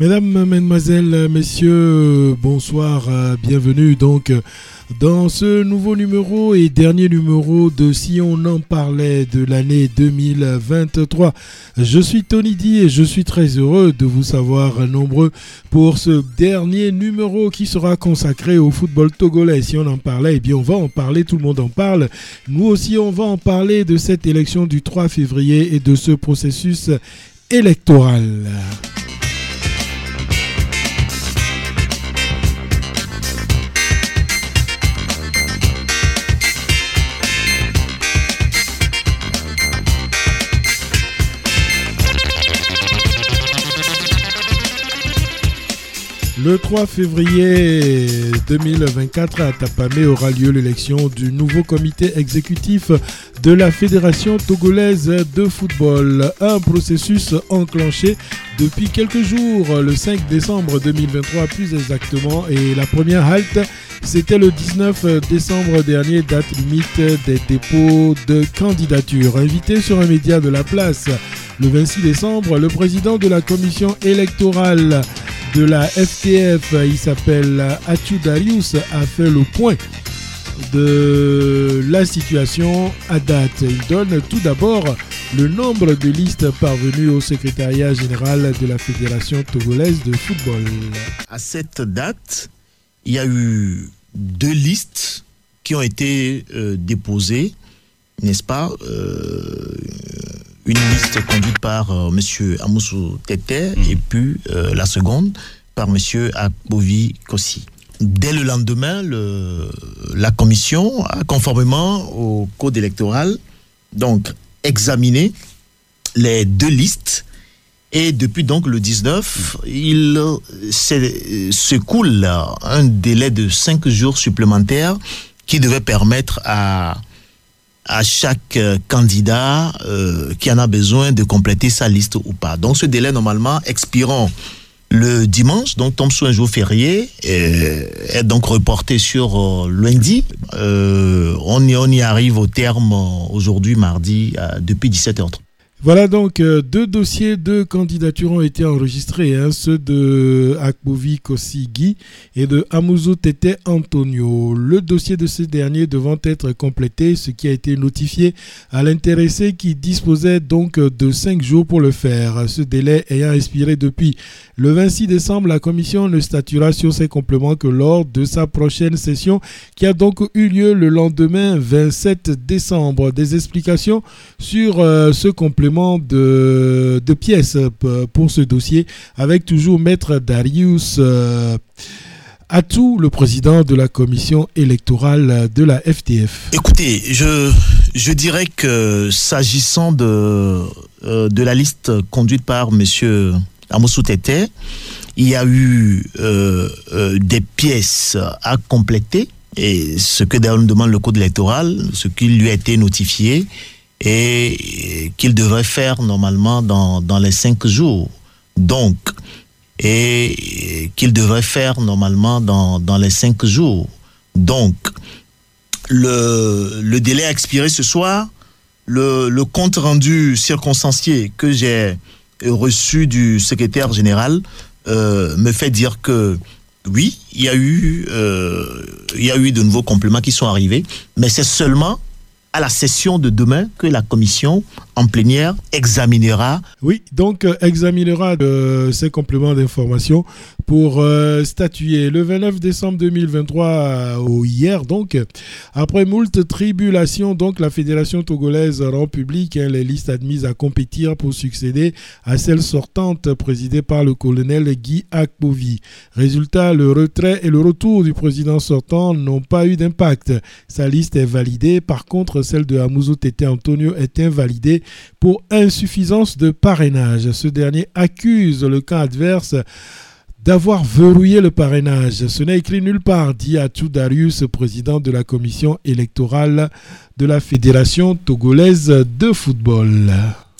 Mesdames, Mesdemoiselles, Messieurs, bonsoir, bienvenue donc dans ce nouveau numéro et dernier numéro de Si on en parlait de l'année 2023. Je suis Tony Di et je suis très heureux de vous savoir nombreux pour ce dernier numéro qui sera consacré au football togolais. Si on en parlait, eh bien on va en parler, tout le monde en parle. Nous aussi on va en parler de cette élection du 3 février et de ce processus électoral. Le 3 février 2024, à Tapamé aura lieu l'élection du nouveau comité exécutif de la Fédération Togolaise de Football. Un processus enclenché depuis quelques jours, le 5 décembre 2023 plus exactement, et la première halte, c'était le 19 décembre dernier, date limite des dépôts de candidature. Invité sur un média de la place, le 26 décembre, le président de la commission électorale de la FTF, il s'appelle Atsou Darius, a fait le point de la situation à date. Il donne tout d'abord le nombre de listes parvenues au secrétariat général de la Fédération Togolaise de Football. À cette date, il y a eu 2 listes qui ont été déposées, n'est-ce pas? Une liste conduite par M. Amouzou Tété et puis la seconde par M. Akpovi Kossi. Dès le lendemain, la commission a, conformément au code électoral, donc examiné les 2 listes. Et depuis donc le 19, il s'écoule un délai de 5 jours supplémentaires qui devait permettre à chaque candidat qui en a besoin de compléter sa liste ou pas. Donc ce délai normalement expirant le dimanche, donc tombe sur un jour férié, est donc reporté sur lundi. On y arrive au terme aujourd'hui, mardi, depuis 17h30. Voilà donc 2 dossiers de candidature ont été enregistrés, ceux de Akpovi Kossi Guy et de Amouzou Tété Antonio. Le dossier de ce dernier devant être complété, ce qui a été notifié à l'intéressé qui disposait donc de 5 jours pour le faire. Ce délai ayant expiré depuis le 26 décembre, la commission ne statuera sur ces compléments que lors de sa prochaine session qui a donc eu lieu le lendemain 27 décembre. Des explications sur ce complément de pièces pour ce dossier avec toujours Maître Darius Atou, le président de la commission électorale de la FTF. Écoutez, je dirais que s'agissant de la liste conduite par Monsieur Amouzou Tété, il y a eu des pièces à compléter et ce que demande le code électoral, ce qui lui a été notifié et qu'il devrait faire normalement dans les 5 jours. Donc, le délai a expiré ce soir. Le compte rendu circonstancié que j'ai reçu du secrétaire général me fait dire que oui, il y a eu de nouveaux compléments qui sont arrivés, mais c'est seulement à la session de demain que la commission en plénière examinera. Oui, donc examinera ces compléments d'information pour statuer. Le 29 décembre 2023, hier donc, après moult tribulations, donc la Fédération Togolaise rend public les listes admises à compétir pour succéder à celle sortante présidée par le colonel Guy Akpovi. Résultat, le retrait et le retour du président sortant n'ont pas eu d'impact. Sa liste est validée. Par contre, celle de Amouzou Tété Antonio est invalidée pour insuffisance de parrainage. Ce dernier accuse le camp adverse d'avoir verrouillé le parrainage. Ce n'est écrit nulle part, dit Atsou Darius, président de la commission électorale de la Fédération Togolaise de Football.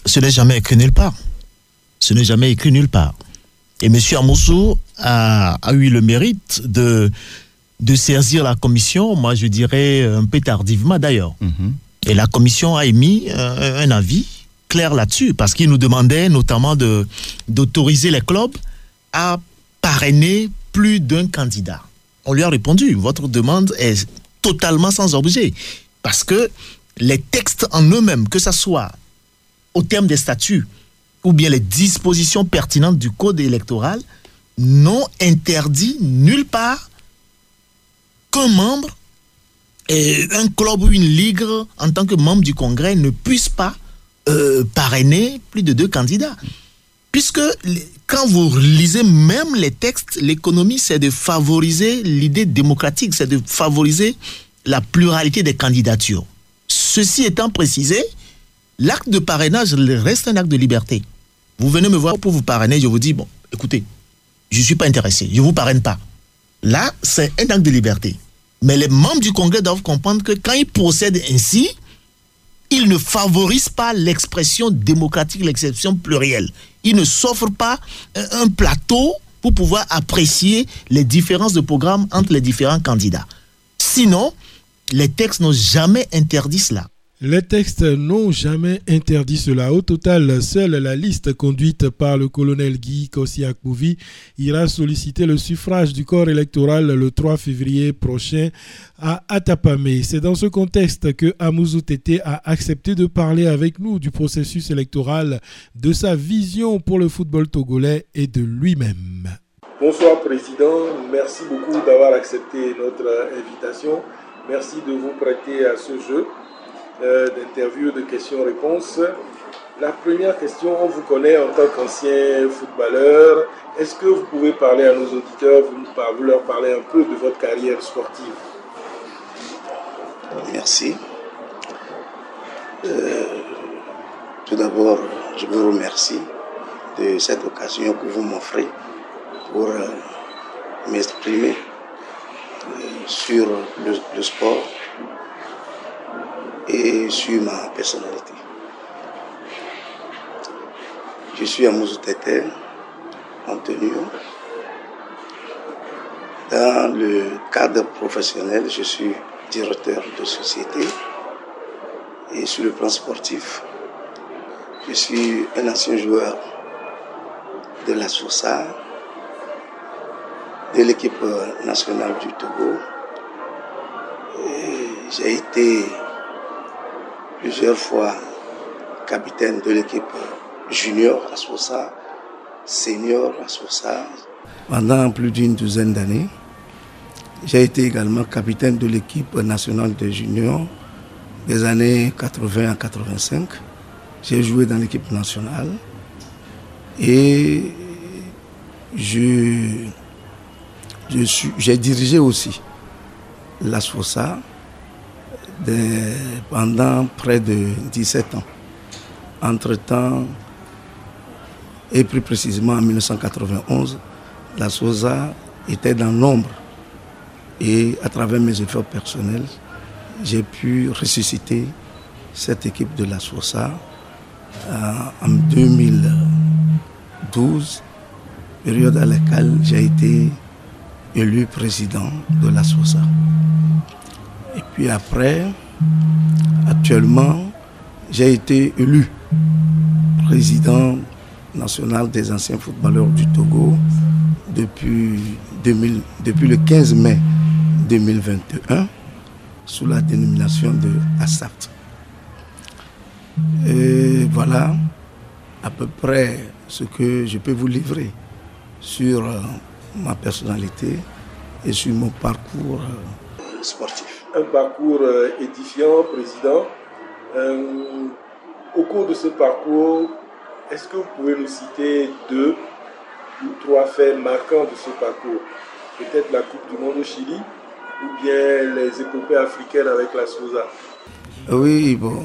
Ce n'est jamais écrit nulle part. Et M. Amouzou a eu le mérite de saisir la commission, moi je dirais un peu tardivement d'ailleurs. Et la commission a émis un avis clair là-dessus, parce qu'il nous demandait notamment d'autoriser les clubs a parrainé plus d'un candidat. On lui a répondu, votre demande est totalement sans objet. Parce que les textes en eux-mêmes, que ce soit au terme des statuts ou bien les dispositions pertinentes du code électoral, n'ont interdit nulle part qu'un membre, un club ou une ligue en tant que membre du Congrès ne puisse pas parrainer plus de 2 candidats. Puisque quand vous lisez même les textes, l'économie, c'est de favoriser l'idée démocratique, c'est de favoriser la pluralité des candidatures. Ceci étant précisé, l'acte de parrainage reste un acte de liberté. Vous venez me voir pour vous parrainer, je vous dis, bon, écoutez, je ne suis pas intéressé, je ne vous parraine pas. Là, c'est un acte de liberté. Mais les membres du Congrès doivent comprendre que quand ils procèdent ainsi, ils ne favorisent pas l'expression démocratique, l'expression plurielle. Ils ne s'offrent pas un plateau pour pouvoir apprécier les différences de programme entre les différents candidats. Sinon, les textes n'ont jamais interdit cela. Les textes n'ont jamais interdit cela. Au total, seule la liste conduite par le colonel Guy Akpovi ira solliciter le suffrage du corps électoral le 3 février prochain à Atapamé. C'est dans ce contexte que Amouzou Tété a accepté de parler avec nous du processus électoral, de sa vision pour le football togolais et de lui-même. Bonsoir Président, merci beaucoup d'avoir accepté notre invitation. Merci de vous prêter à ce jeu d'interviews, de questions-réponses. La première question, on vous connaît en tant qu'ancien footballeur. Est-ce que vous pouvez parler à nos auditeurs, vous leur parler un peu de votre carrière sportive? Merci. Tout d'abord, je vous remercie de cette occasion que vous m'offrez pour m'exprimer sur le sport et sur ma personnalité. Je suis Amouzou Tété, Antonio. Dans le cadre professionnel, je suis directeur de société et sur le plan sportif, je suis un ancien joueur de la Sousa, de l'équipe nationale du Togo. Et j'ai été plusieurs fois capitaine de l'équipe junior ASFOSA, senior ASFOSA. Pendant plus d'une douzaine d'années, j'ai été également capitaine de l'équipe nationale des juniors des années 80 à 85. J'ai joué dans l'équipe nationale et j'ai dirigé aussi l'ASFOSA pendant près de 17 ans. Entre-temps, et plus précisément en 1991, la SOSA était dans l'ombre. Et à travers mes efforts personnels, j'ai pu ressusciter cette équipe de la SOSA en 2012, période à laquelle j'ai été élu président de la SOSA. Et puis après, actuellement, j'ai été élu président national des anciens footballeurs du Togo depuis le 15 mai 2021 sous la dénomination de ASSAF. Et voilà à peu près ce que je peux vous livrer sur ma personnalité et sur mon parcours sportif. Un parcours édifiant, Président. Au cours de ce parcours, est-ce que vous pouvez nous citer 2 ou 3 faits marquants de ce parcours? Peut-être la Coupe du Monde au Chili ou bien les épopées africaines avec la Sousa? Oui, bon.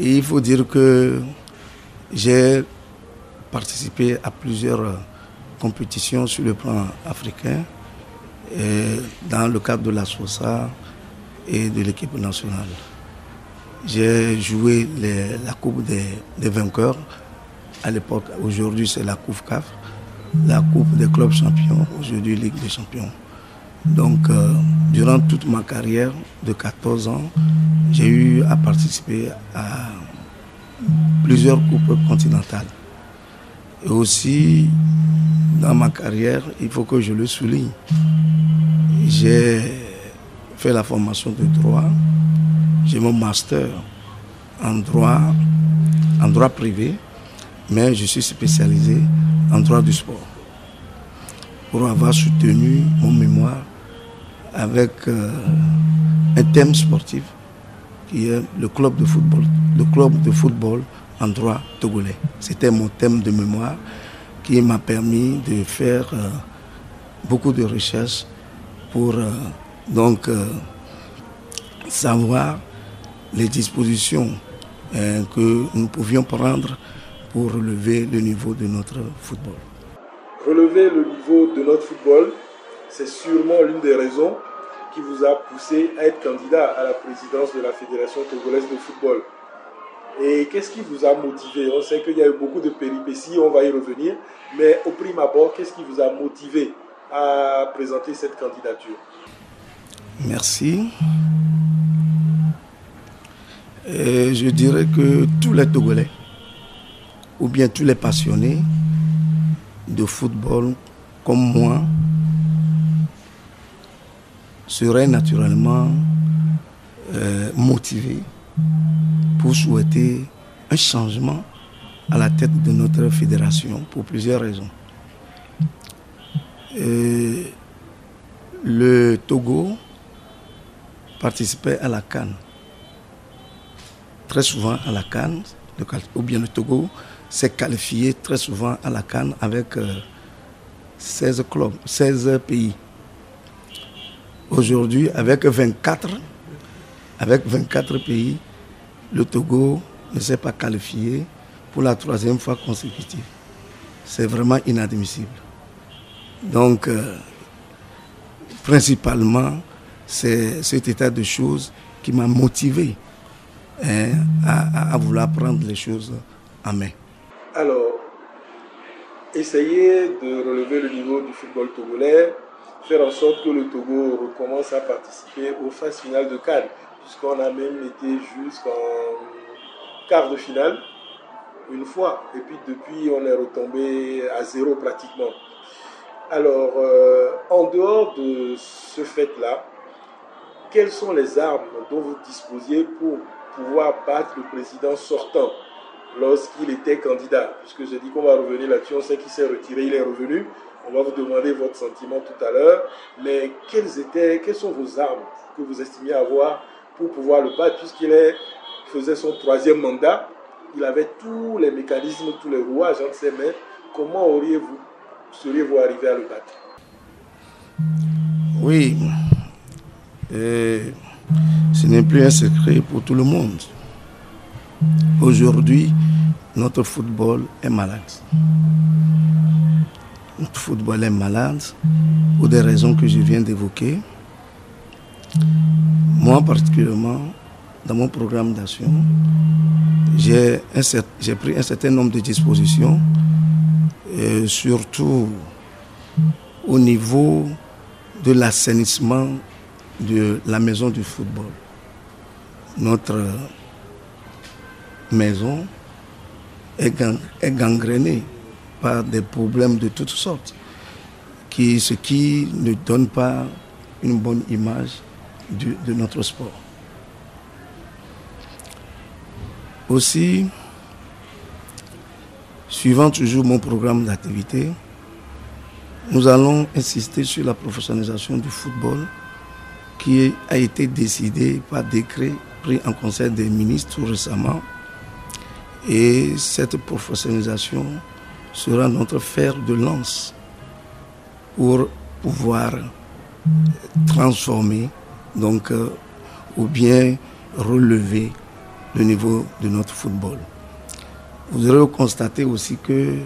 Il faut dire que j'ai participé à plusieurs compétitions sur le plan africain. Et dans le cadre de la SOSA et de l'équipe nationale. J'ai joué la Coupe des vainqueurs à l'époque. Aujourd'hui, c'est la Coupe CAF, la Coupe des clubs champions, aujourd'hui Ligue des champions. Donc, durant toute ma carrière de 14 ans, j'ai eu à participer à plusieurs coupes continentales. Et aussi, dans ma carrière, il faut que je le souligne. J'ai fait la formation de droit. J'ai mon master en droit privé, mais je suis spécialisé en droit du sport. Pour avoir soutenu mon mémoire avec un thème sportif qui est le club de football en droit togolais. C'était mon thème de mémoire qui m'a permis de faire beaucoup de recherches pour savoir les dispositions que nous pouvions prendre pour relever le niveau de notre football. Relever le niveau de notre football, c'est sûrement l'une des raisons qui vous a poussé à être candidat à la présidence de la Fédération Togolaise de Football. Et qu'est-ce qui vous a motivé? On sait qu'il y a eu beaucoup de péripéties, on va y revenir, mais au prime abord, qu'est-ce qui vous a motivé à présenter cette candidature? Merci. Et je dirais que tous les Togolais, ou bien tous les passionnés de football comme moi, seraient naturellement motivés pour souhaiter un changement à la tête de notre fédération pour plusieurs raisons. Le Togo participait à la CAN. Très souvent à la CAN, ou bien le Togo s'est qualifié très souvent à la CAN avec 16 clubs, 16 pays. Aujourd'hui, avec 24 pays, le Togo ne s'est pas qualifié pour la troisième fois consécutive. C'est vraiment inadmissible. Donc, principalement, c'est cet état de choses qui m'a motivé à vouloir prendre les choses en main. Alors, essayer de relever le niveau du football togolais, faire en sorte que le Togo recommence à participer aux phases finales de CAN, puisqu'on a même été jusqu'en quart de finale une fois, et puis depuis on est retombé à zéro pratiquement. Alors, en dehors de ce fait-là, quelles sont les armes dont vous disposiez pour pouvoir battre le président sortant lorsqu'il était candidat? Puisque j'ai dit qu'on va revenir là-dessus, on sait qu'il s'est retiré, il est revenu. On va vous demander votre sentiment tout à l'heure. Mais quelles sont vos armes que vous estimiez avoir pour pouvoir le battre? Puisqu'il faisait son troisième mandat, il avait tous les mécanismes, tous les rouages entre ses mains. Comment seriez-vous arrivé à le battre? Oui. Ce n'est plus un secret pour tout le monde. Aujourd'hui, notre football est malade. Notre football est malade pour des raisons que je viens d'évoquer. Moi, particulièrement, dans mon programme d'action, j'ai pris un certain nombre de dispositions, surtout au niveau de l'assainissement de la maison du football. Notre maison est gangrénée par des problèmes de toutes sortes, ce qui ne donne pas une bonne image de notre sport. Aussi, suivant toujours mon programme d'activité, nous allons insister sur la professionnalisation du football qui a été décidé par décret pris en Conseil des ministres récemment. Et cette professionnalisation sera notre fer de lance pour pouvoir transformer, ou bien relever le niveau de notre football. Vous aurez constaté aussi que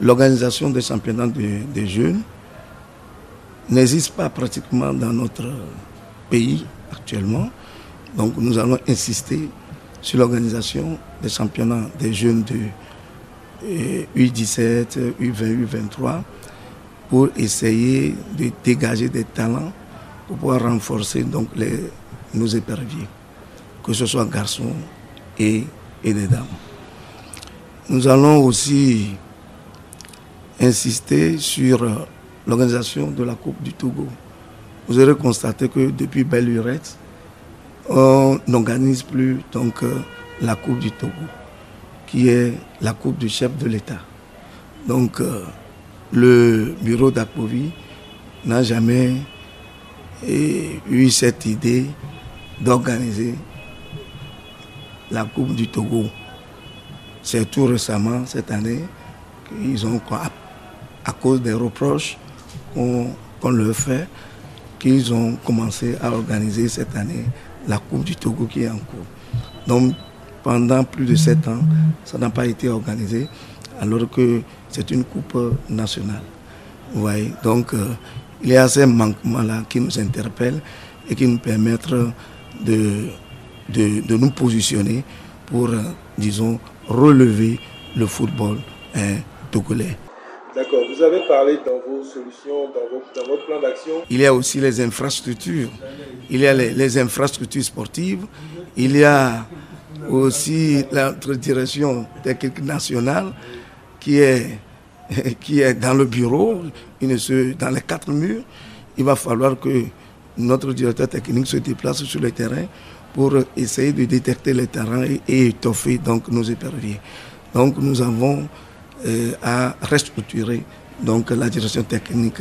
l'organisation des championnats des jeunes n'existe pas pratiquement dans notre pays actuellement. Donc nous allons insister sur l'organisation des championnats des jeunes de U17, U20, U23 pour essayer de dégager des talents pour pouvoir renforcer nos éperviers, que ce soit garçons et des dames. Nous allons aussi insister sur l'organisation de la Coupe du Togo. Vous aurez constaté que depuis belle lurette, on n'organise plus donc la Coupe du Togo, qui est la Coupe du chef de l'État. Donc le bureau d'Akpovi n'a jamais eu cette idée d'organiser la Coupe du Togo. C'est tout récemment, cette année, qu'ils ont, à cause des reproches qu'on leur fait, qu'ils ont commencé à organiser cette année la Coupe du Togo qui est en cours. Donc, pendant plus de 7 ans, ça n'a pas été organisé, alors que c'est une coupe nationale. Vous voyez, donc, il y a ces manquements-là qui nous interpellent et qui nous permettent de nous positionner pour, disons, relever le football togolais. D'accord, vous avez parlé dans vos solutions, dans votre plan d'action. Il y a aussi les infrastructures. Il y a les infrastructures sportives. Il y a aussi la direction technique nationale qui est dans le bureau, dans les 4 murs. Il va falloir que notre directeur technique se déplace sur le terrain pour essayer de détecter les terrains et étoffer donc nos éperviers. Donc nous avons à restructurer donc la direction technique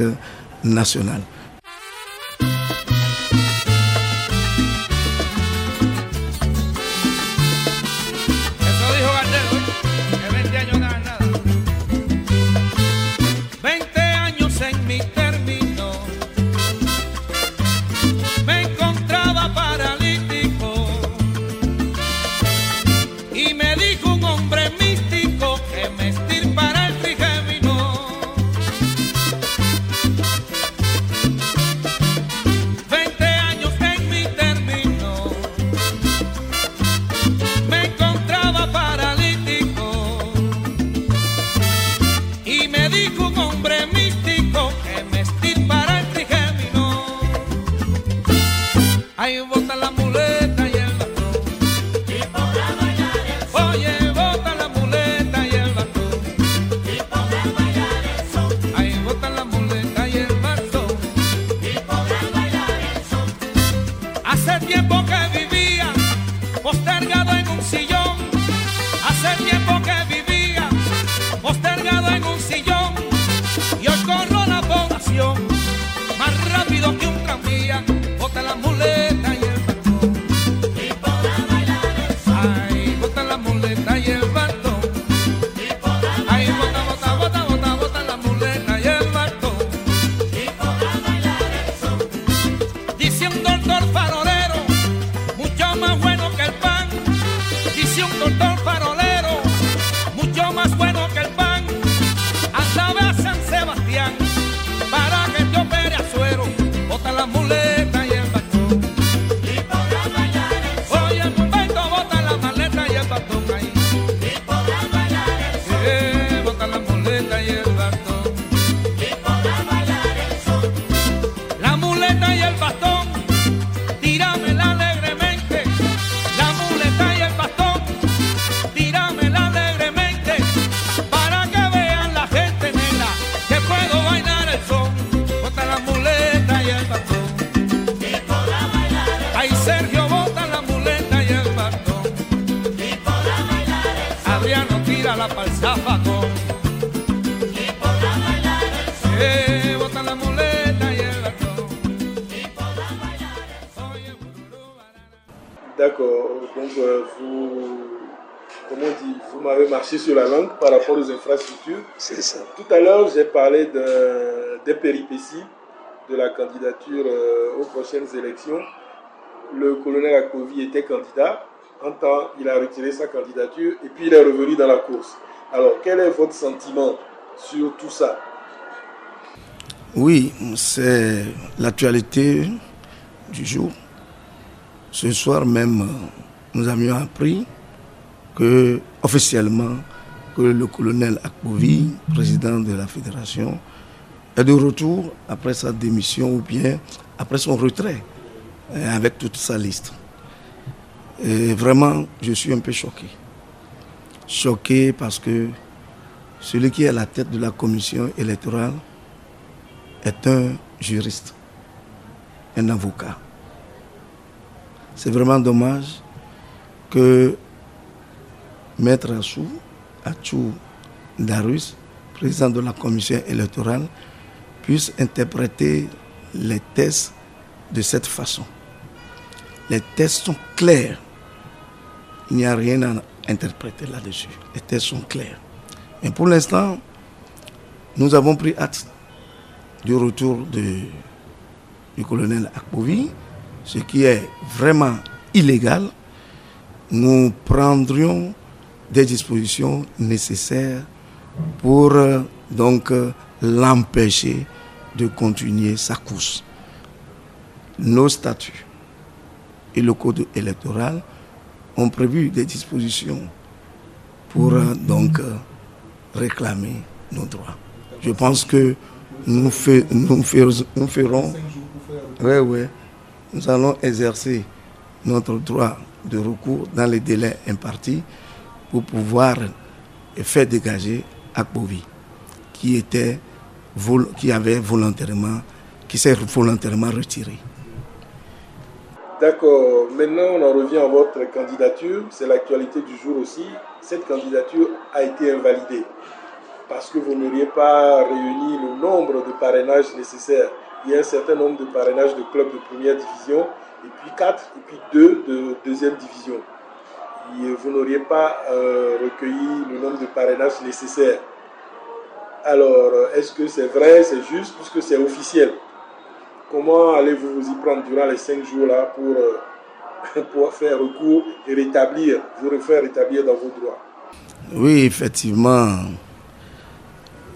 nationale. D'accord, donc vous m'avez marché sur la langue par rapport aux infrastructures. C'est ça. Tout à l'heure, j'ai parlé des péripéties de la candidature aux prochaines élections. Le colonel Akpovi était candidat. En temps, il a retiré sa candidature et puis il est revenu dans la course. Alors, quel est votre sentiment sur tout ça? Oui, c'est l'actualité du jour. Ce soir même, nous avions appris que, officiellement, que le colonel Akpovi, président de la fédération, est de retour après sa démission ou bien après son retrait, avec toute sa liste. Et vraiment, je suis un peu choqué. choqué parce que celui qui est à la tête de la commission électorale est un juriste, un avocat. C'est vraiment dommage que Maître Atsou Darius, président de la commission électorale, puisse interpréter les tests de cette façon. Les tests sont clairs. Il n'y a rien à interpréter là-dessus. Les tests sont clairs. Mais pour l'instant, nous avons pris acte du retour du colonel Akpovi, ce qui est vraiment illégal. Nous prendrions des dispositions nécessaires pour donc l'empêcher de continuer sa course. Nos statuts et le code électoral ont prévu des dispositions pour donc réclamer nos droits. Je pense que nous ferons... Ouais, ouais, nous allons exercer notre droit de recours dans les délais impartis pour pouvoir faire dégager Akpovi, qui s'est volontairement retiré. D'accord. Maintenant, on en revient à votre candidature. C'est l'actualité du jour aussi. Cette candidature a été invalidée parce que vous n'auriez pas réuni le nombre de parrainages nécessaires. Il y a un certain nombre de parrainages de clubs de première division, et puis 4, et puis 2 de deuxième division. Et vous n'auriez pas recueilli le nombre de parrainages nécessaires. Alors, est-ce que c'est vrai, c'est juste, puisque c'est officiel? Comment allez-vous vous y prendre durant les 5 jours là pour faire recours et rétablir, vous faire rétablir dans vos droits? Oui, effectivement,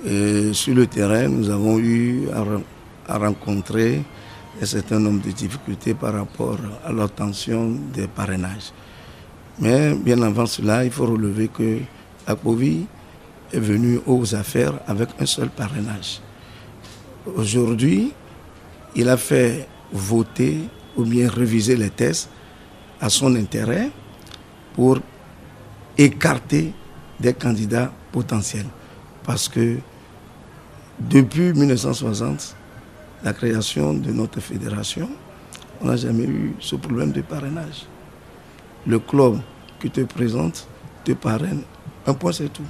sur le terrain, nous avons eu à rencontrer un certain nombre de difficultés par rapport à l'obtention des parrainages. Mais bien avant cela, il faut relever que Akpovi est venu aux affaires avec un seul parrainage. Aujourd'hui, il a fait voter ou bien réviser les tests à son intérêt pour écarter des candidats potentiels. Parce que depuis 1960, la création de notre fédération, on n'a jamais eu ce problème de parrainage. Le club qui te présente te parraine, un point c'est tout.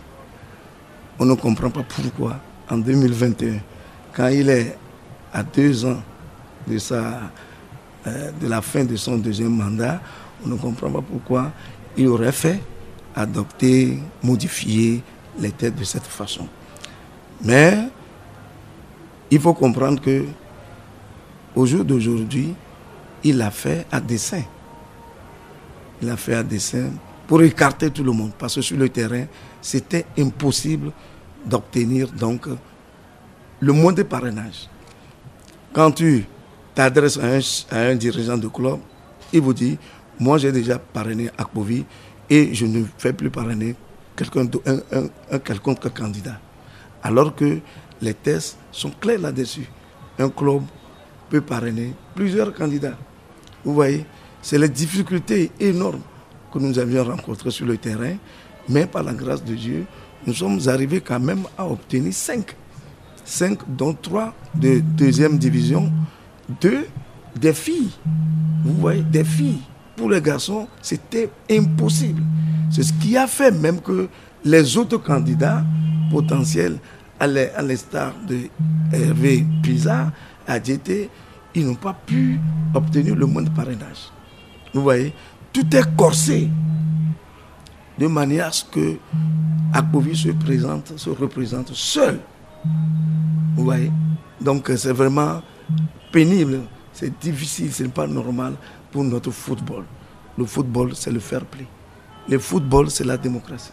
On ne comprend pas pourquoi, en 2021, quand il est à 2 ans de la fin de son deuxième mandat, on ne comprend pas pourquoi il aurait fait adopter, modifier les têtes de cette façon. Mais il faut comprendre que au jour d'aujourd'hui, il l'a fait à dessein. Il a fait à dessein pour écarter tout le monde. Parce que sur le terrain, c'était impossible d'obtenir donc le moins de parrainage. Quand tu t'adresses à un dirigeant de club, il vous dit, moi j'ai déjà parrainé Akpovi et je ne fais plus parrainer un quelconque candidat. Alors que les tests sont clairs là-dessus. Un club peut parrainer plusieurs candidats. Vous voyez, c'est les difficultés énormes que nous avions rencontrées sur le terrain. Mais par la grâce de Dieu, nous sommes arrivés quand même à obtenir 5. 5 dont 3 de deuxième division, 2 des filles. Vous voyez, des filles. Pour les garçons, c'était impossible. C'est ce qui a fait même que les autres candidats potentiels, à l'instar de Hervé Pizard, Adjété, ils n'ont pas pu obtenir le moins de parrainage. Vous voyez, tout est corsé de manière à ce que Akpovi se représente seul. Vous voyez, donc c'est vraiment pénible, c'est difficile, c'est pas normal pour notre football. Le football, c'est le fair play. Le football, c'est la démocratie.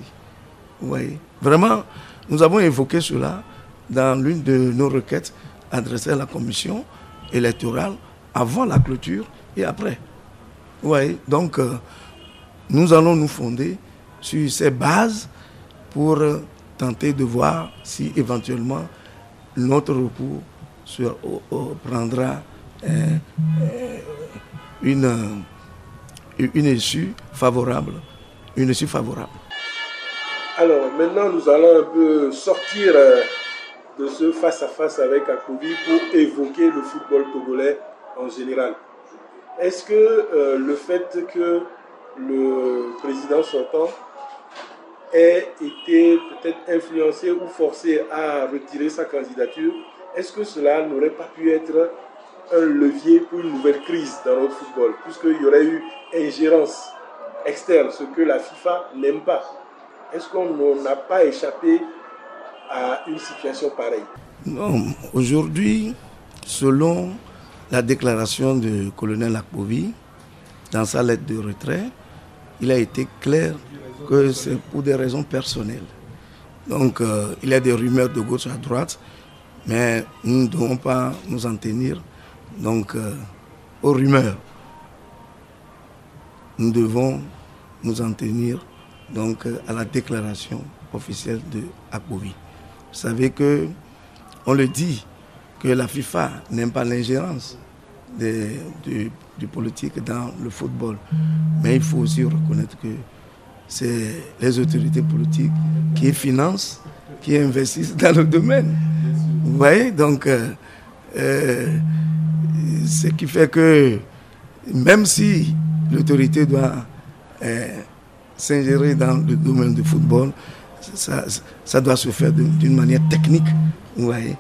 Vous voyez, vraiment, nous avons évoqué cela dans l'une de nos requêtes adressées à la commission électorale avant la clôture et après. Vous voyez, donc nous allons nous fonder sur ces bases pour tenter de voir si éventuellement notre recours prendra une issue favorable. Alors maintenant, nous allons un peu sortir de ce face-à-face avec Akpovi pour évoquer le football togolais en général. Est-ce que le fait que le président sortant ait été peut-être influencé ou forcé à retirer sa candidature, est-ce que cela n'aurait pas pu être un levier pour une nouvelle crise dans notre football, puisqu'il y aurait eu ingérence externe, ce que la FIFA n'aime pas? Est-ce qu'on n'a pas échappé à une situation pareille? Non. Aujourd'hui, selon la déclaration du colonel Akpovi, dans sa lettre de retrait, il a été clair que c'est pour des raisons personnelles. Donc, il y a des rumeurs de gauche à droite, mais nous ne devons pas nous en tenir donc, aux rumeurs. Nous devons nous en tenir donc, à la déclaration officielle de Akpovi. Vous savez que, on le dit, que la FIFA n'aime pas l'ingérence du politique dans le football. Mais il faut aussi reconnaître que c'est les autorités politiques qui financent, qui investissent dans le domaine. Vous voyez, donc, ce qui fait que même si l'autorité doit s'ingérer dans le domaine du football, ça doit se faire d'une manière technique. Vous voyez,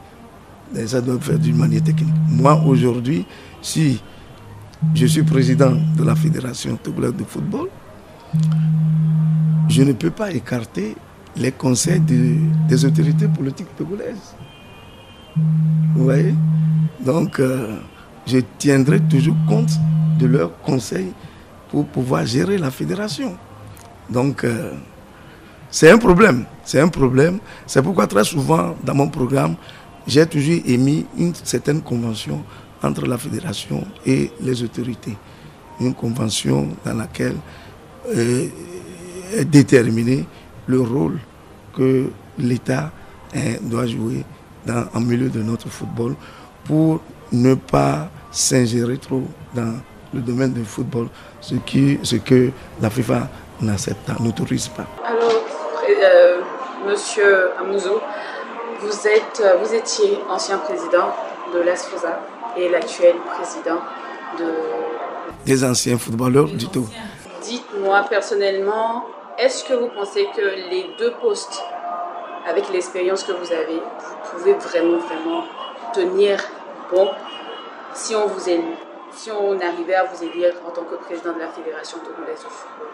ça doit se faire d'une manière technique. Moi, aujourd'hui, si je suis président de la Fédération Togolaise de Football, je ne peux pas écarter les conseils des autorités politiques togolaises. Vous voyez? Donc, je tiendrai toujours compte de leurs conseils pour pouvoir gérer la fédération. Donc, c'est un problème. C'est un problème. C'est pourquoi très souvent, dans mon programme, j'ai toujours émis une certaine convention entre la fédération et les autorités. Une convention dans laquelle est déterminé le rôle que l'État doit jouer en milieu de notre football pour ne pas s'ingérer trop dans le domaine du football, ce que la FIFA n'autorise pas. Alors, monsieur Amouzou, vous étiez ancien président de l'ASFOSA et l'actuel président des anciens footballeurs du Togo. Dites-moi personnellement, est-ce que vous pensez que les deux postes, avec l'expérience que vous avez, vous pouvez vraiment tenir bon si on vous élit, si on arrivait à vous élire en tant que président de la Fédération Togolaise de Football?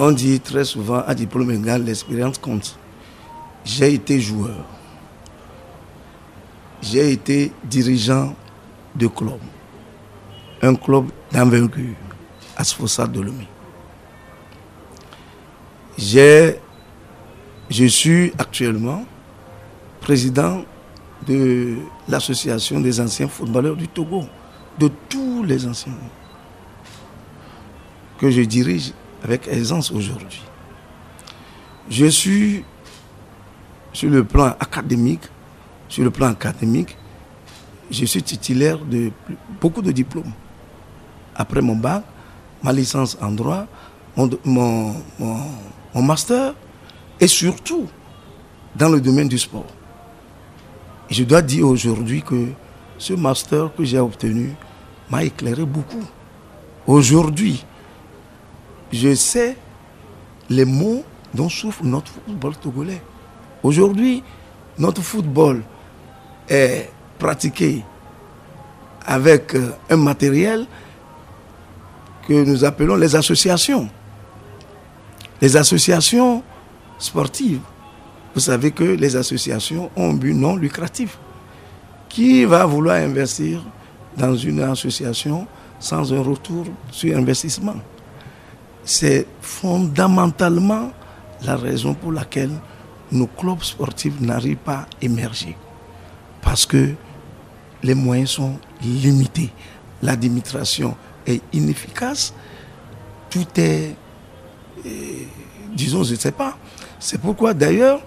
On dit très souvent à diplôme égal, l'expérience compte. J'ai été joueur. J'ai été dirigeant de club. Un club d'envergure, ASFOSA de Lomé. Je suis actuellement président de l'association des anciens footballeurs du Togo, de tous les anciens, que je dirige avec aisance aujourd'hui. Je suis sur le plan académique, je suis titulaire de beaucoup de diplômes. Après mon bac, ma licence en droit, mon master, et surtout dans le domaine du sport. Et je dois dire aujourd'hui que ce master que j'ai obtenu m'a éclairé beaucoup. Aujourd'hui, je sais les mots dont souffre notre football togolais. Aujourd'hui, notre football est pratiqué avec un matériel que nous appelons les associations. Les associations sportives. Vous savez que les associations ont un but non lucratif. Qui va vouloir investir dans une association sans un retour sur investissement? C'est fondamentalement la raison pour laquelle nos clubs sportifs n'arrivent pas à émerger. Parce que les moyens sont limités. L'administration est inefficace. Tout est, disons, je ne sais pas. C'est pourquoi d'ailleurs,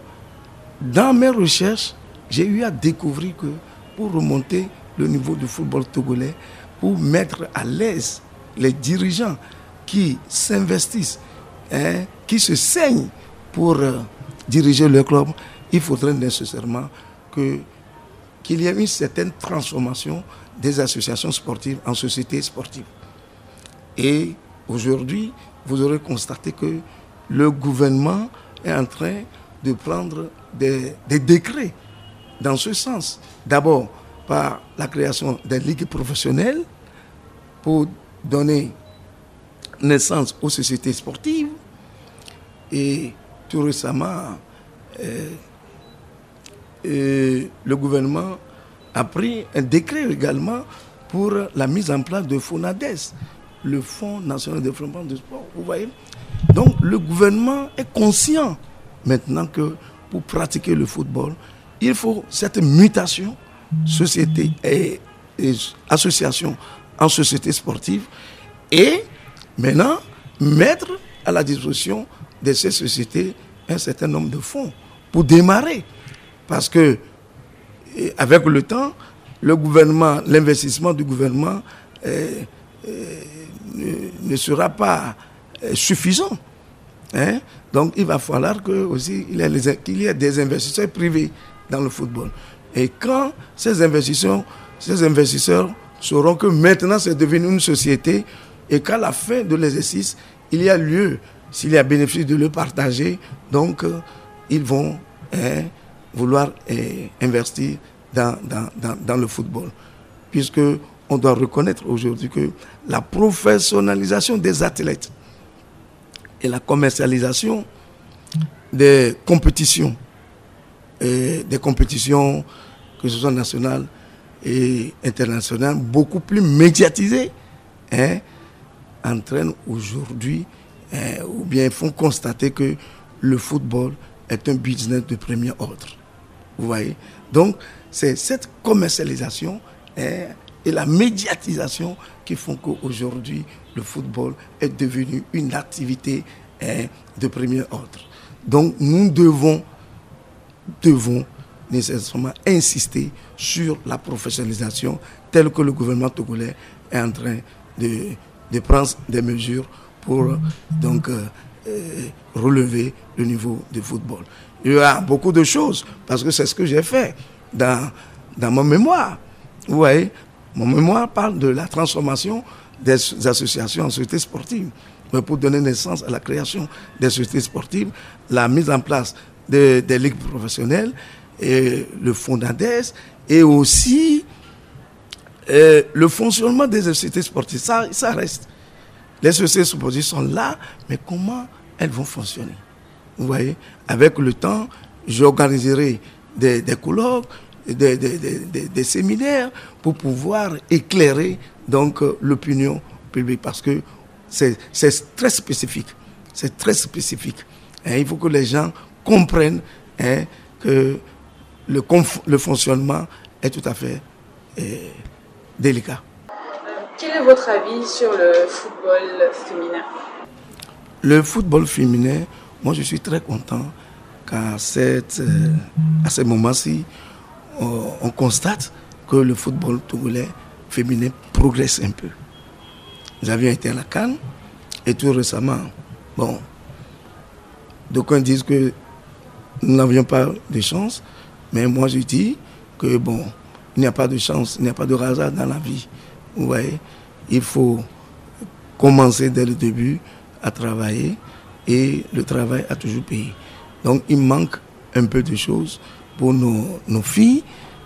dans mes recherches, j'ai eu à découvrir que pour remonter le niveau du football togolais, pour mettre à l'aise les dirigeants qui s'investissent, qui se saignent pour diriger le club, il faudrait nécessairement qu'il y ait une certaine transformation des associations sportives en sociétés sportives. Et aujourd'hui, vous aurez constaté que le gouvernement est en train de prendre des décrets dans ce sens. D'abord, par la création des ligues professionnelles pour donner naissance aux sociétés sportives. Et tout récemment, le gouvernement a pris un décret également pour la mise en place de FONADES, le Fonds national de développement du sport. Vous voyez? Donc le gouvernement est conscient maintenant que pour pratiquer le football, il faut cette mutation société et association en société sportive et maintenant mettre à la disposition de ces sociétés un certain nombre de fonds pour démarrer. Parce que avec le temps, le gouvernement, l'investissement du gouvernement ne sera pas suffisant. Hein? Donc il va falloir qu'il y ait des investisseurs privés dans le football. Et quand ces investisseurs sauront que maintenant c'est devenu une société et qu'à la fin de l'exercice, il y a lieu, s'il y a bénéfice, de le partager, donc ils vont vouloir investir dans le football. Puisqu'on doit reconnaître aujourd'hui que la professionnalisation des athlètes et la commercialisation des compétitions, que ce soit nationales et internationales, beaucoup plus médiatisées, entraînent aujourd'hui, ou bien font constater que le football est un business de premier ordre. Vous voyez? Donc, c'est cette commercialisation et la médiatisation qui font qu'aujourd'hui, le football est devenu une activité de premier ordre. Donc, nous devons nécessairement insister sur la professionnalisation telle que le gouvernement togolais est en train de prendre des mesures pour donc relever le niveau du football. Il y a beaucoup de choses, parce que c'est ce que j'ai fait dans mon mémoire. Vous voyez, mon mémoire parle de la transformation des associations en sociétés sportives, pour donner naissance à la création des sociétés sportives, la mise en place des ligues professionnelles, et le FONADES, et aussi le fonctionnement des sociétés sportives. Ça reste. Les sociétés sportives sont là, mais comment elles vont fonctionner? Vous voyez, avec le temps, j'organiserai des colloques, des séminaires pour pouvoir éclairer donc l'opinion publique, parce que c'est très spécifique. C'est très spécifique. Il faut que les gens comprennent que le fonctionnement est tout à fait délicat. Quel est votre avis sur le football féminin? Le football féminin, moi je suis très content qu'à ce moment-ci, on constate que le football togolais féminin progresse un peu. Nous avions été à la CAN et tout récemment, bon, d'aucuns disent que nous n'avions pas de chance, mais moi je dis que bon, il n'y a pas de chance, il n'y a pas de hasard dans la vie. Vous voyez, il faut commencer dès le début à travailler et le travail a toujours payé. Donc il manque un peu de choses pour nos filles,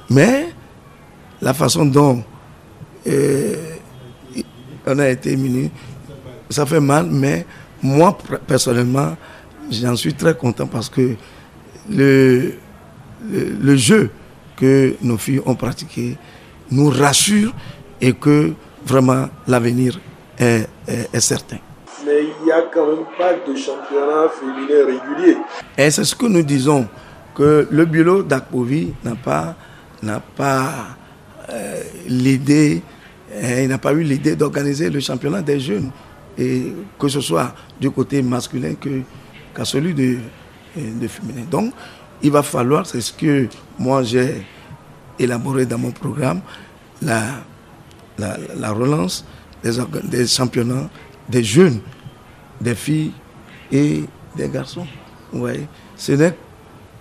mais la façon dont on a été éliminé, ça fait mal, mais moi personnellement, j'en suis très content parce que le jeu que nos filles ont pratiqué nous rassure et que vraiment l'avenir est certain. Mais il n'y a quand même pas de championnat féminin régulier. Et c'est ce que nous disons, que le bureau d'Akpovi n'a pas l'idée, il n'a pas eu l'idée d'organiser le championnat des jeunes, et que ce soit du côté masculin qu'à celui de féminin. Donc, il va falloir, c'est ce que moi j'ai élaboré dans mon programme, la relance des championnats des jeunes, des filles et des garçons. Ouais. Ce n'est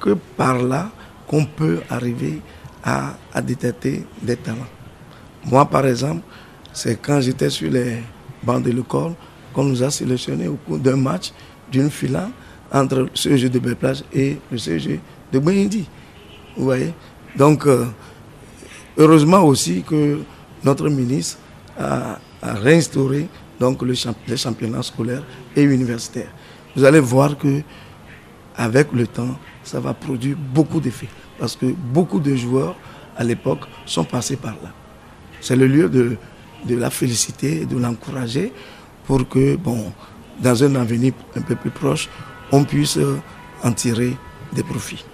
que par là qu'on peut arriver à détecter des talents. Moi, par exemple, c'est quand j'étais sur les bancs de l'école qu'on nous a sélectionnés au cours d'un match, d'une fila, entre le CEG de Belplage et le CEG de Boyindi. Vous voyez? Donc, heureusement aussi que notre ministre a réinstauré donc, les championnats scolaires et universitaires. Vous allez voir que avec le temps, ça va produire beaucoup d'effets. Parce que beaucoup de joueurs, à l'époque, sont passés par là. C'est le lieu de la féliciter, de l'encourager pour que, bon, dans un avenir un peu plus proche, on puisse en tirer des profits.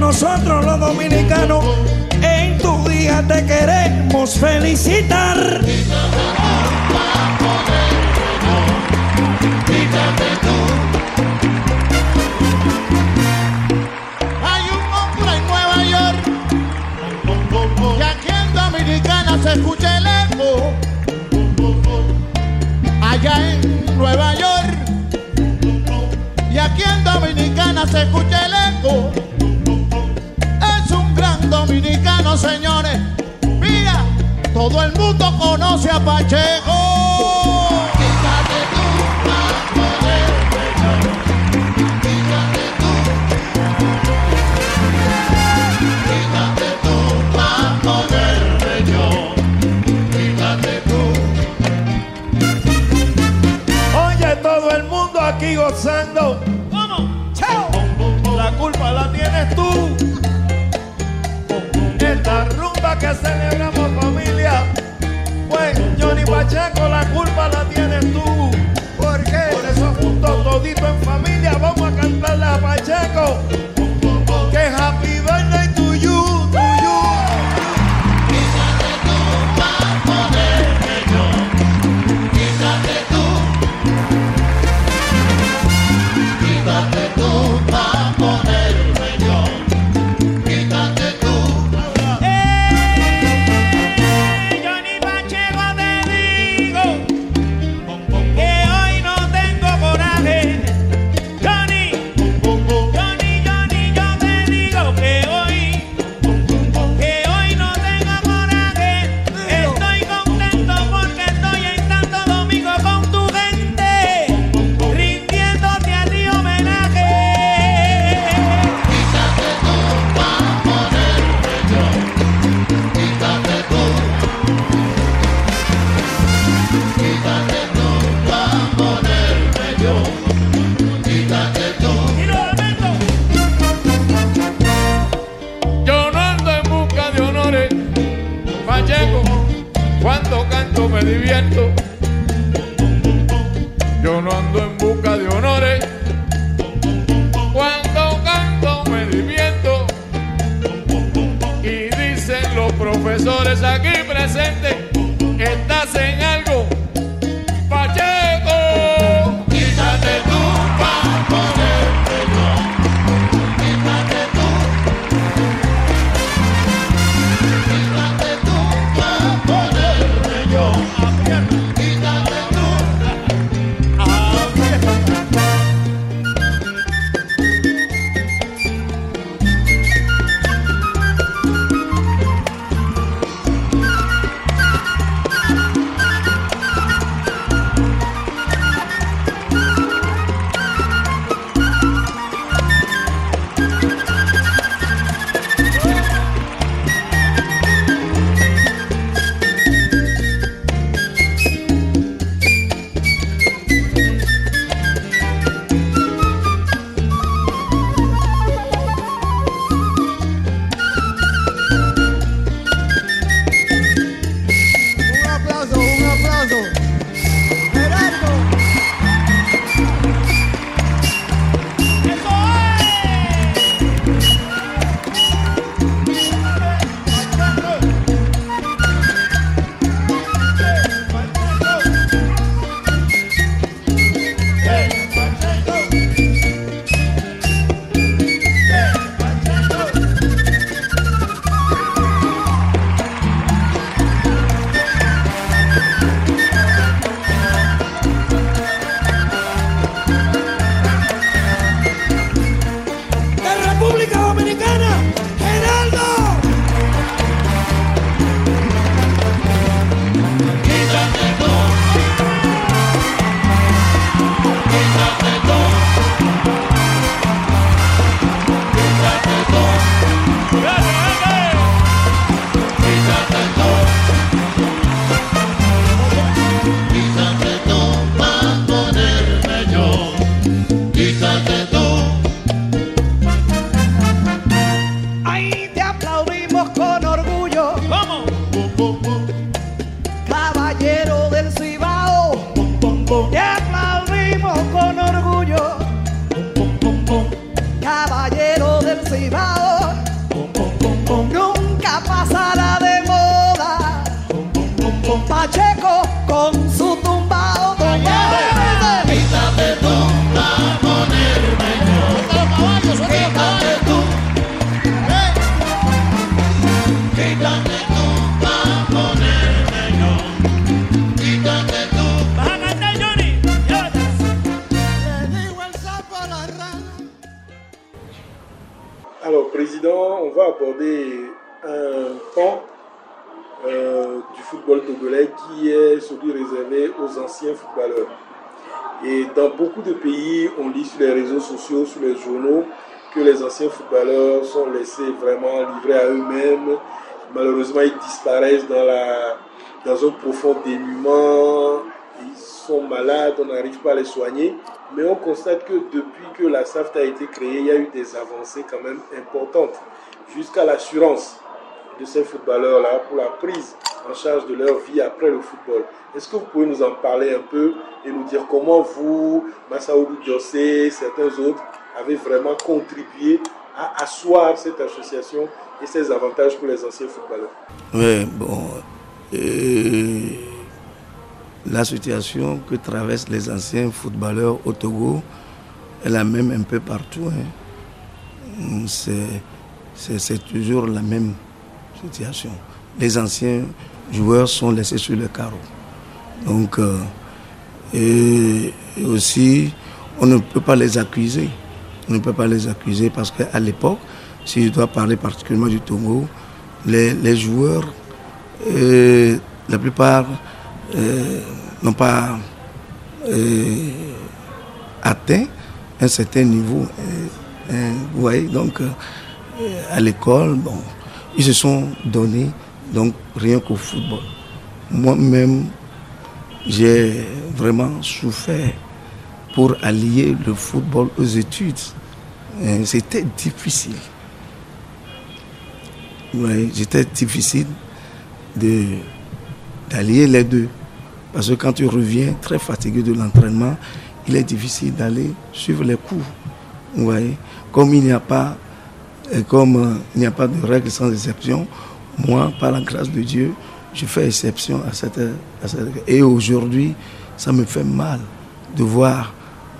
Nosotros los dominicanos en tu día te queremos felicitar. Quítate tú pa' ponerme yo, quítate tú. Hay un hombre en Nueva York y aquí en Dominicana se escucha el eco. Allá en Nueva York y aquí en Dominicana se escucha el eco. Dominicano, señores, mira, todo el mundo conoce a Pacheco. Quítate tú pa' ponerme yo. Quítate tú. Quítate tú pa' ponerme yo. Quítate tú. Oye, todo el mundo aquí gozando. Vamos, chao. La culpa la tienes tú. La rumba que celebramos familia, pues Johnny Pacheco, la culpa la tienes tú. ¿Por qué? Por eso juntos todito en familia vamos a cantarle a Pacheco. Que happy birthday to you, to you. Quítate tú pa' ponerme yo. Quítate tú. Quítate tú pa' ponerme yo. Yo no ando en busca de honores, cuando canto me divierto, y dicen los profesores aquí presentes, estás en algo, Pacheco. Quítate tú pa' ponerme yo. Pacheco con su tumbao. Quítate tú, Ramón Hermeño. Quítate tú. Quítate tú, Ramón Hermeño. Quítate tú. Vas a cantar, Johnny. Le digo el sapo a la rana. Alors, Président, on va aborder un pan du football togolais qui est celui réservé aux anciens footballeurs. Et dans beaucoup de pays, on lit sur les réseaux sociaux, sur les journaux, que les anciens footballeurs sont laissés vraiment livrés à eux-mêmes. Malheureusement, ils disparaissent dans un profond dénuement. Ils sont malades, on n'arrive pas à les soigner. Mais on constate que depuis que la SAFT a été créée, il y a eu des avancées quand même importantes, jusqu'à l'assurance de ces footballeurs-là pour la prise en charge de leur vie après le football. Est-ce que vous pouvez nous en parler un peu et nous dire comment vous, Massaoudou Diosé, certains autres, avez vraiment contribué à asseoir cette association et ses avantages pour les anciens footballeurs? Oui, bon, la situation que traversent les anciens footballeurs au Togo est la même un peu partout, hein. C'est toujours la même situation. Les anciens joueurs sont laissés sur le carreau. Donc, et aussi, on ne peut pas les accuser. On ne peut pas les accuser parce qu'à l'époque, si je dois parler particulièrement du Togo, les joueurs, la plupart n'ont pas atteint un certain niveau. Vous voyez, donc, à l'école, bon, ils se sont donnés, donc, rien qu'au football. Moi-même, j'ai vraiment souffert pour allier le football aux études. Et c'était difficile. Ouais, c'était difficile d'allier les deux. Parce que quand tu reviens très fatigué de l'entraînement, il est difficile d'aller suivre les cours. Ouais, comme il n'y a pas de règles sans exception, moi, par la grâce de Dieu, je fais exception à cette. Et aujourd'hui, ça me fait mal de voir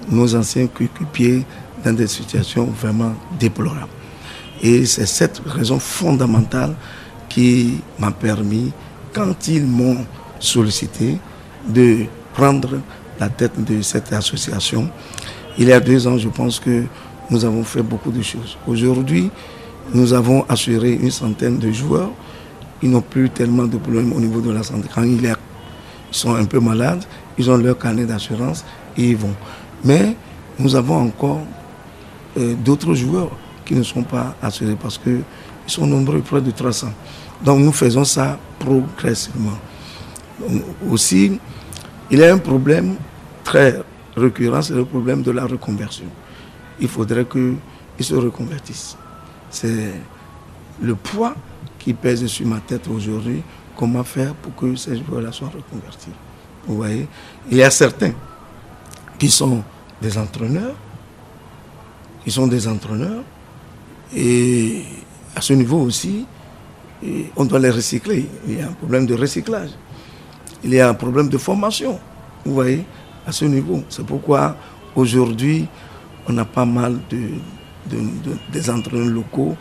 nos anciens coéquipiers dans des situations vraiment déplorables. Et c'est cette raison fondamentale qui m'a permis, quand ils m'ont sollicité, de prendre la tête de cette association. Il y a 2 ans, je pense que nous avons fait beaucoup de choses. Aujourd'hui, nous avons assuré une centaine de joueurs. Ils n'ont plus tellement de problèmes au niveau de la santé. Quand ils sont un peu malades, ils ont leur carnet d'assurance et ils vont. Mais nous avons encore d'autres joueurs qui ne sont pas assurés parce qu'ils sont nombreux, près de 300. Donc nous faisons ça progressivement. Donc, aussi, il y a un problème très récurrent, c'est le problème de la reconversion. Il faudrait qu'ils se reconvertissent. C'est le poids qui pèse sur ma tête aujourd'hui. Comment faire pour que ces joueurs-là soient reconvertis? Vous voyez, il y a certains qui sont des entraîneurs. Ils sont des entraîneurs. Et à ce niveau aussi, on doit les recycler. Il y a un problème de recyclage. Il y a un problème de formation. Vous voyez, à ce niveau. C'est pourquoi aujourd'hui, on a pas mal des entraîneurs locaux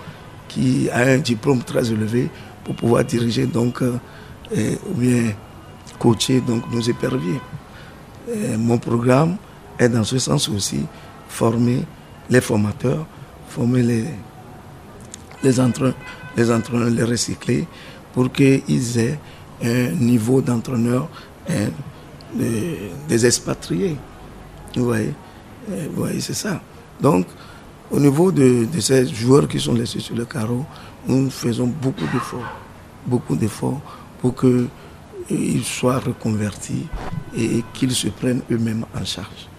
qui ont un diplôme très élevé pour pouvoir diriger donc, ou bien coacher donc, nos éperviers. Et mon programme est dans ce sens aussi, former les formateurs, former les entraîneurs, les recycler pour qu'ils aient un niveau d'entraîneur des expatriés. Vous voyez? Oui, c'est ça. Donc, au niveau de ces joueurs qui sont laissés sur le carreau, nous faisons beaucoup d'efforts pour qu'ils soient reconvertis et qu'ils se prennent eux-mêmes en charge.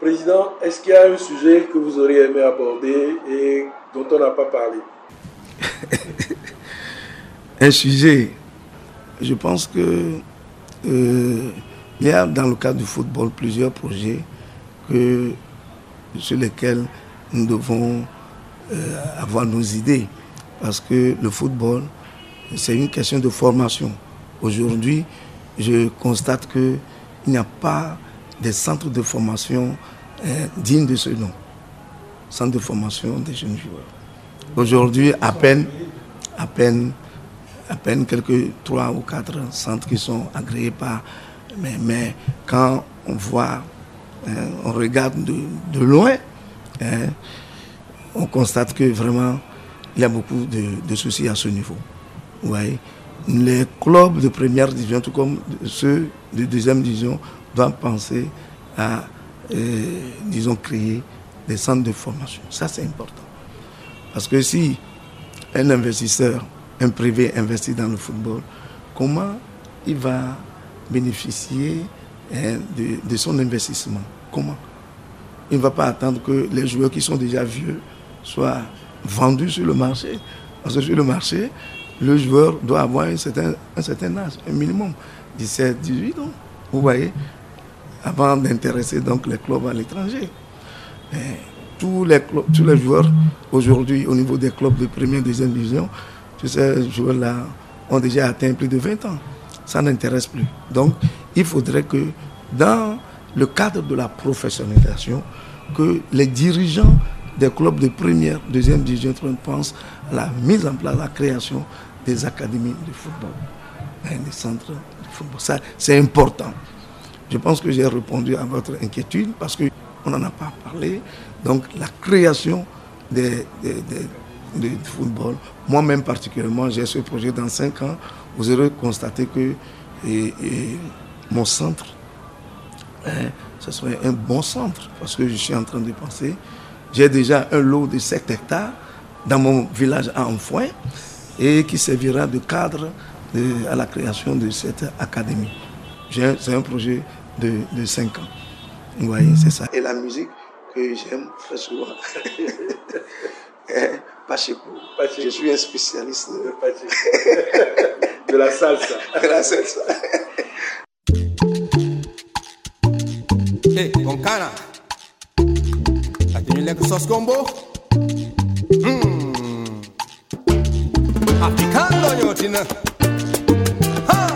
Président, est-ce qu'il y a un sujet que vous auriez aimé aborder et dont on n'a pas parlé? Un sujet, je pense que il y a dans le cadre du football plusieurs projets sur lesquels nous devons avoir nos idées. Parce que le football, c'est une question de formation. Aujourd'hui, je constate qu'il n'y a pas de centre de formation digne de ce nom. Centre de formation des jeunes joueurs. Aujourd'hui, à peine quelques 3 ou 4 centres qui sont agréés par... Mais quand on voit, on regarde de loin, on constate que vraiment, il y a beaucoup de soucis à ce niveau. Ouais. Les clubs de première division, tout comme ceux de deuxième division, doivent penser à, disons, créer des centres de formation. Ça, c'est important. Parce que si un investisseur, un privé investit dans le football, comment il va bénéficier de son investissement? Comment? Il ne va pas attendre que les joueurs qui sont déjà vieux soient vendus sur le marché. Parce que sur le marché, le joueur doit avoir un certain âge, un minimum, 17, 18 ans, vous voyez, avant d'intéresser donc les clubs à l'étranger. Tous les joueurs, aujourd'hui, au niveau des clubs de première, deuxième division, tous ces joueurs-là ont déjà atteint plus de 20 ans. Ça n'intéresse plus. Donc, il faudrait que, dans le cadre de la professionnalisation, que les dirigeants des clubs de première, deuxième division, pensent à la mise en place, à la création des académies de football, des centres de football. Ça, c'est important. Je pense que j'ai répondu à votre inquiétude parce qu'on n'en a pas parlé. Donc, la création des football, moi-même particulièrement, j'ai ce projet dans 5 ans. Vous aurez constaté que mon centre, ce serait un bon centre parce que je suis en train de penser. J'ai déjà un lot de 7 hectares dans mon village à Enfouin et qui servira de cadre à la création de cette académie. C'est un projet de 5 ans. Vous voyez, c'est ça. Et la musique que j'aime très souvent. Pacheco. Je suis un spécialiste de la salsa. De la salsa. Hey, Boncana. Like sauce combo. Aplicando yotina. Ha.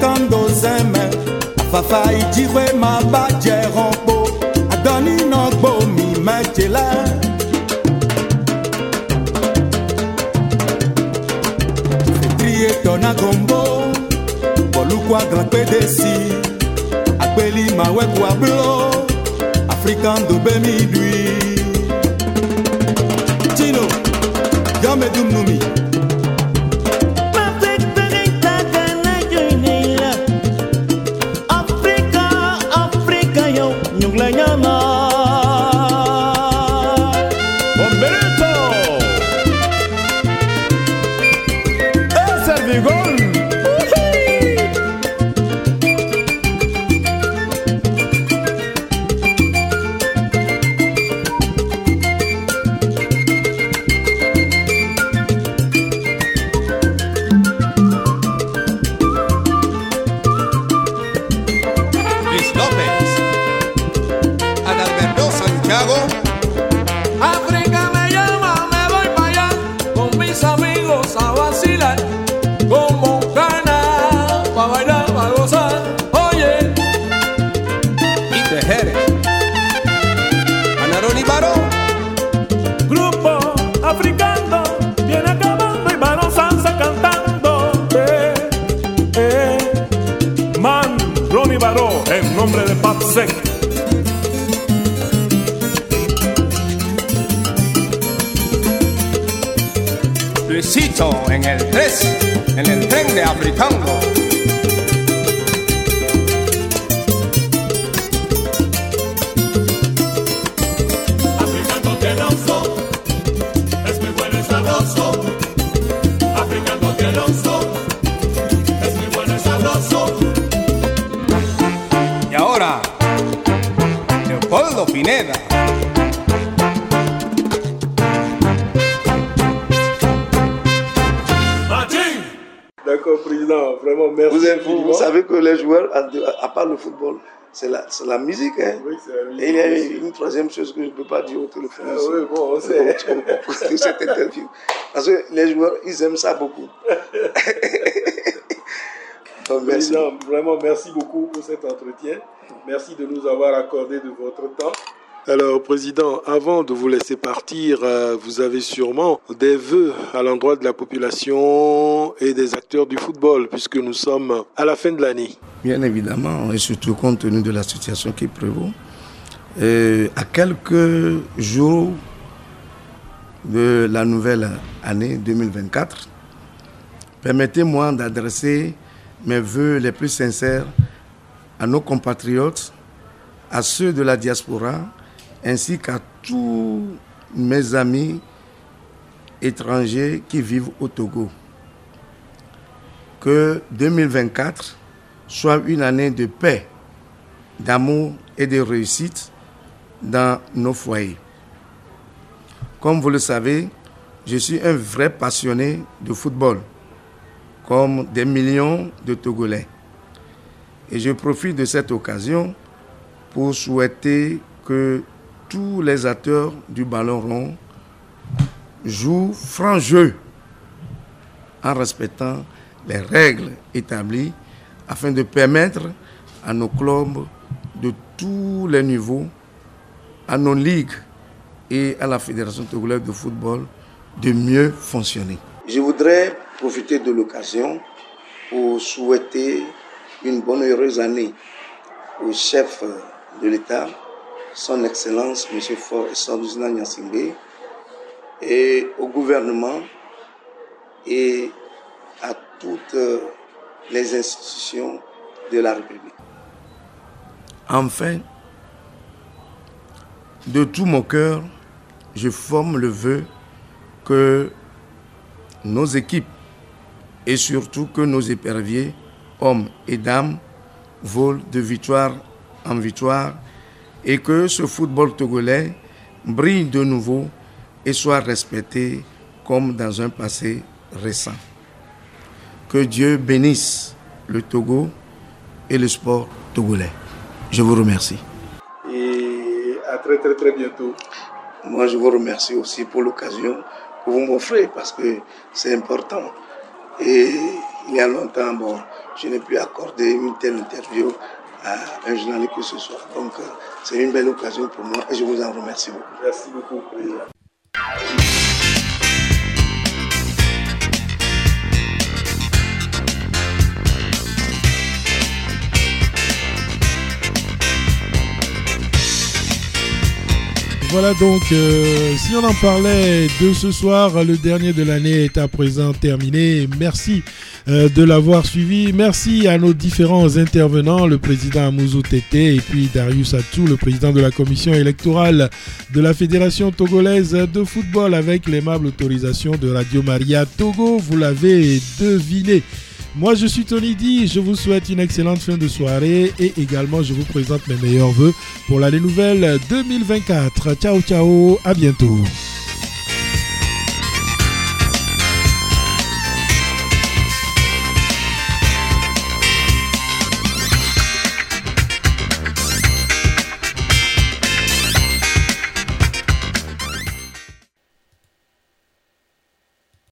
kando zeme Fafa ijiwe mabadje rompo Adoni nogbo mi metjela Fetriye tona gombo Bolukwa glanpe desi Akweli mawe kwa blo Afrikan dobe midui Chino, yame dumnumi C'est la musique, hein. Oui, c'est la musique. Et il y a une troisième chose que je ne peux pas dire au téléphone. Ah oui, bon, on sait. Tu comprends pour cette interview. Parce que les joueurs, ils aiment ça beaucoup. Donc, merci. Président, vraiment, merci beaucoup pour cet entretien. Merci de nous avoir accordé de votre temps. Alors, Président, avant de vous laisser partir, vous avez sûrement des vœux à l'endroit de la population et des acteurs du football, puisque nous sommes à la fin de l'année. Bien évidemment, et surtout compte tenu de la situation qui prévaut. À quelques jours de la nouvelle année 2024, permettez-moi d'adresser mes vœux les plus sincères à nos compatriotes, à ceux de la diaspora, ainsi qu'à tous mes amis étrangers qui vivent au Togo. Que 2024 soit une année de paix, d'amour et de réussite dans nos foyers. Comme vous le savez, je suis un vrai passionné de football, comme des millions de Togolais. Et je profite de cette occasion pour souhaiter que tous les acteurs du ballon rond jouent franc jeu en respectant les règles établies afin de permettre à nos clubs de tous les niveaux, à nos ligues et à la Fédération Togolaise de Football de mieux fonctionner. Je voudrais profiter de l'occasion pour souhaiter une bonne et heureuse année au chef de l'État, Son Excellence, M. Faure Essozimna Gnassingbé, et au gouvernement et à toutes les institutions de la République. Enfin, de tout mon cœur, je forme le vœu que nos équipes et surtout que nos éperviers, hommes et dames, volent de victoire en victoire et que ce football togolais brille de nouveau et soit respecté comme dans un passé récent. Que Dieu bénisse le Togo et le sport togolais. Je vous remercie. Et à très très très bientôt. Moi je vous remercie aussi pour l'occasion que vous m'offrez parce que c'est important. Et il y a longtemps, bon, je n'ai pu accorder une telle interview à un journaliste que ce soit. Donc c'est une belle occasion pour moi et je vous en remercie beaucoup. Merci beaucoup, Président. Voilà donc, si on en parlait de ce soir, le dernier de l'année est à présent terminé. Merci de l'avoir suivi. Merci à nos différents intervenants, le président Amouzou Tété et puis Darius Atsou, le président de la commission électorale de la Fédération Togolaise de Football, avec l'aimable autorisation de Radio Maria Togo. Vous l'avez deviné. Moi, je suis Tony Di, je vous souhaite une excellente fin de soirée et également je vous présente mes meilleurs voeux pour l'année nouvelle 2024. Ciao, ciao, à bientôt.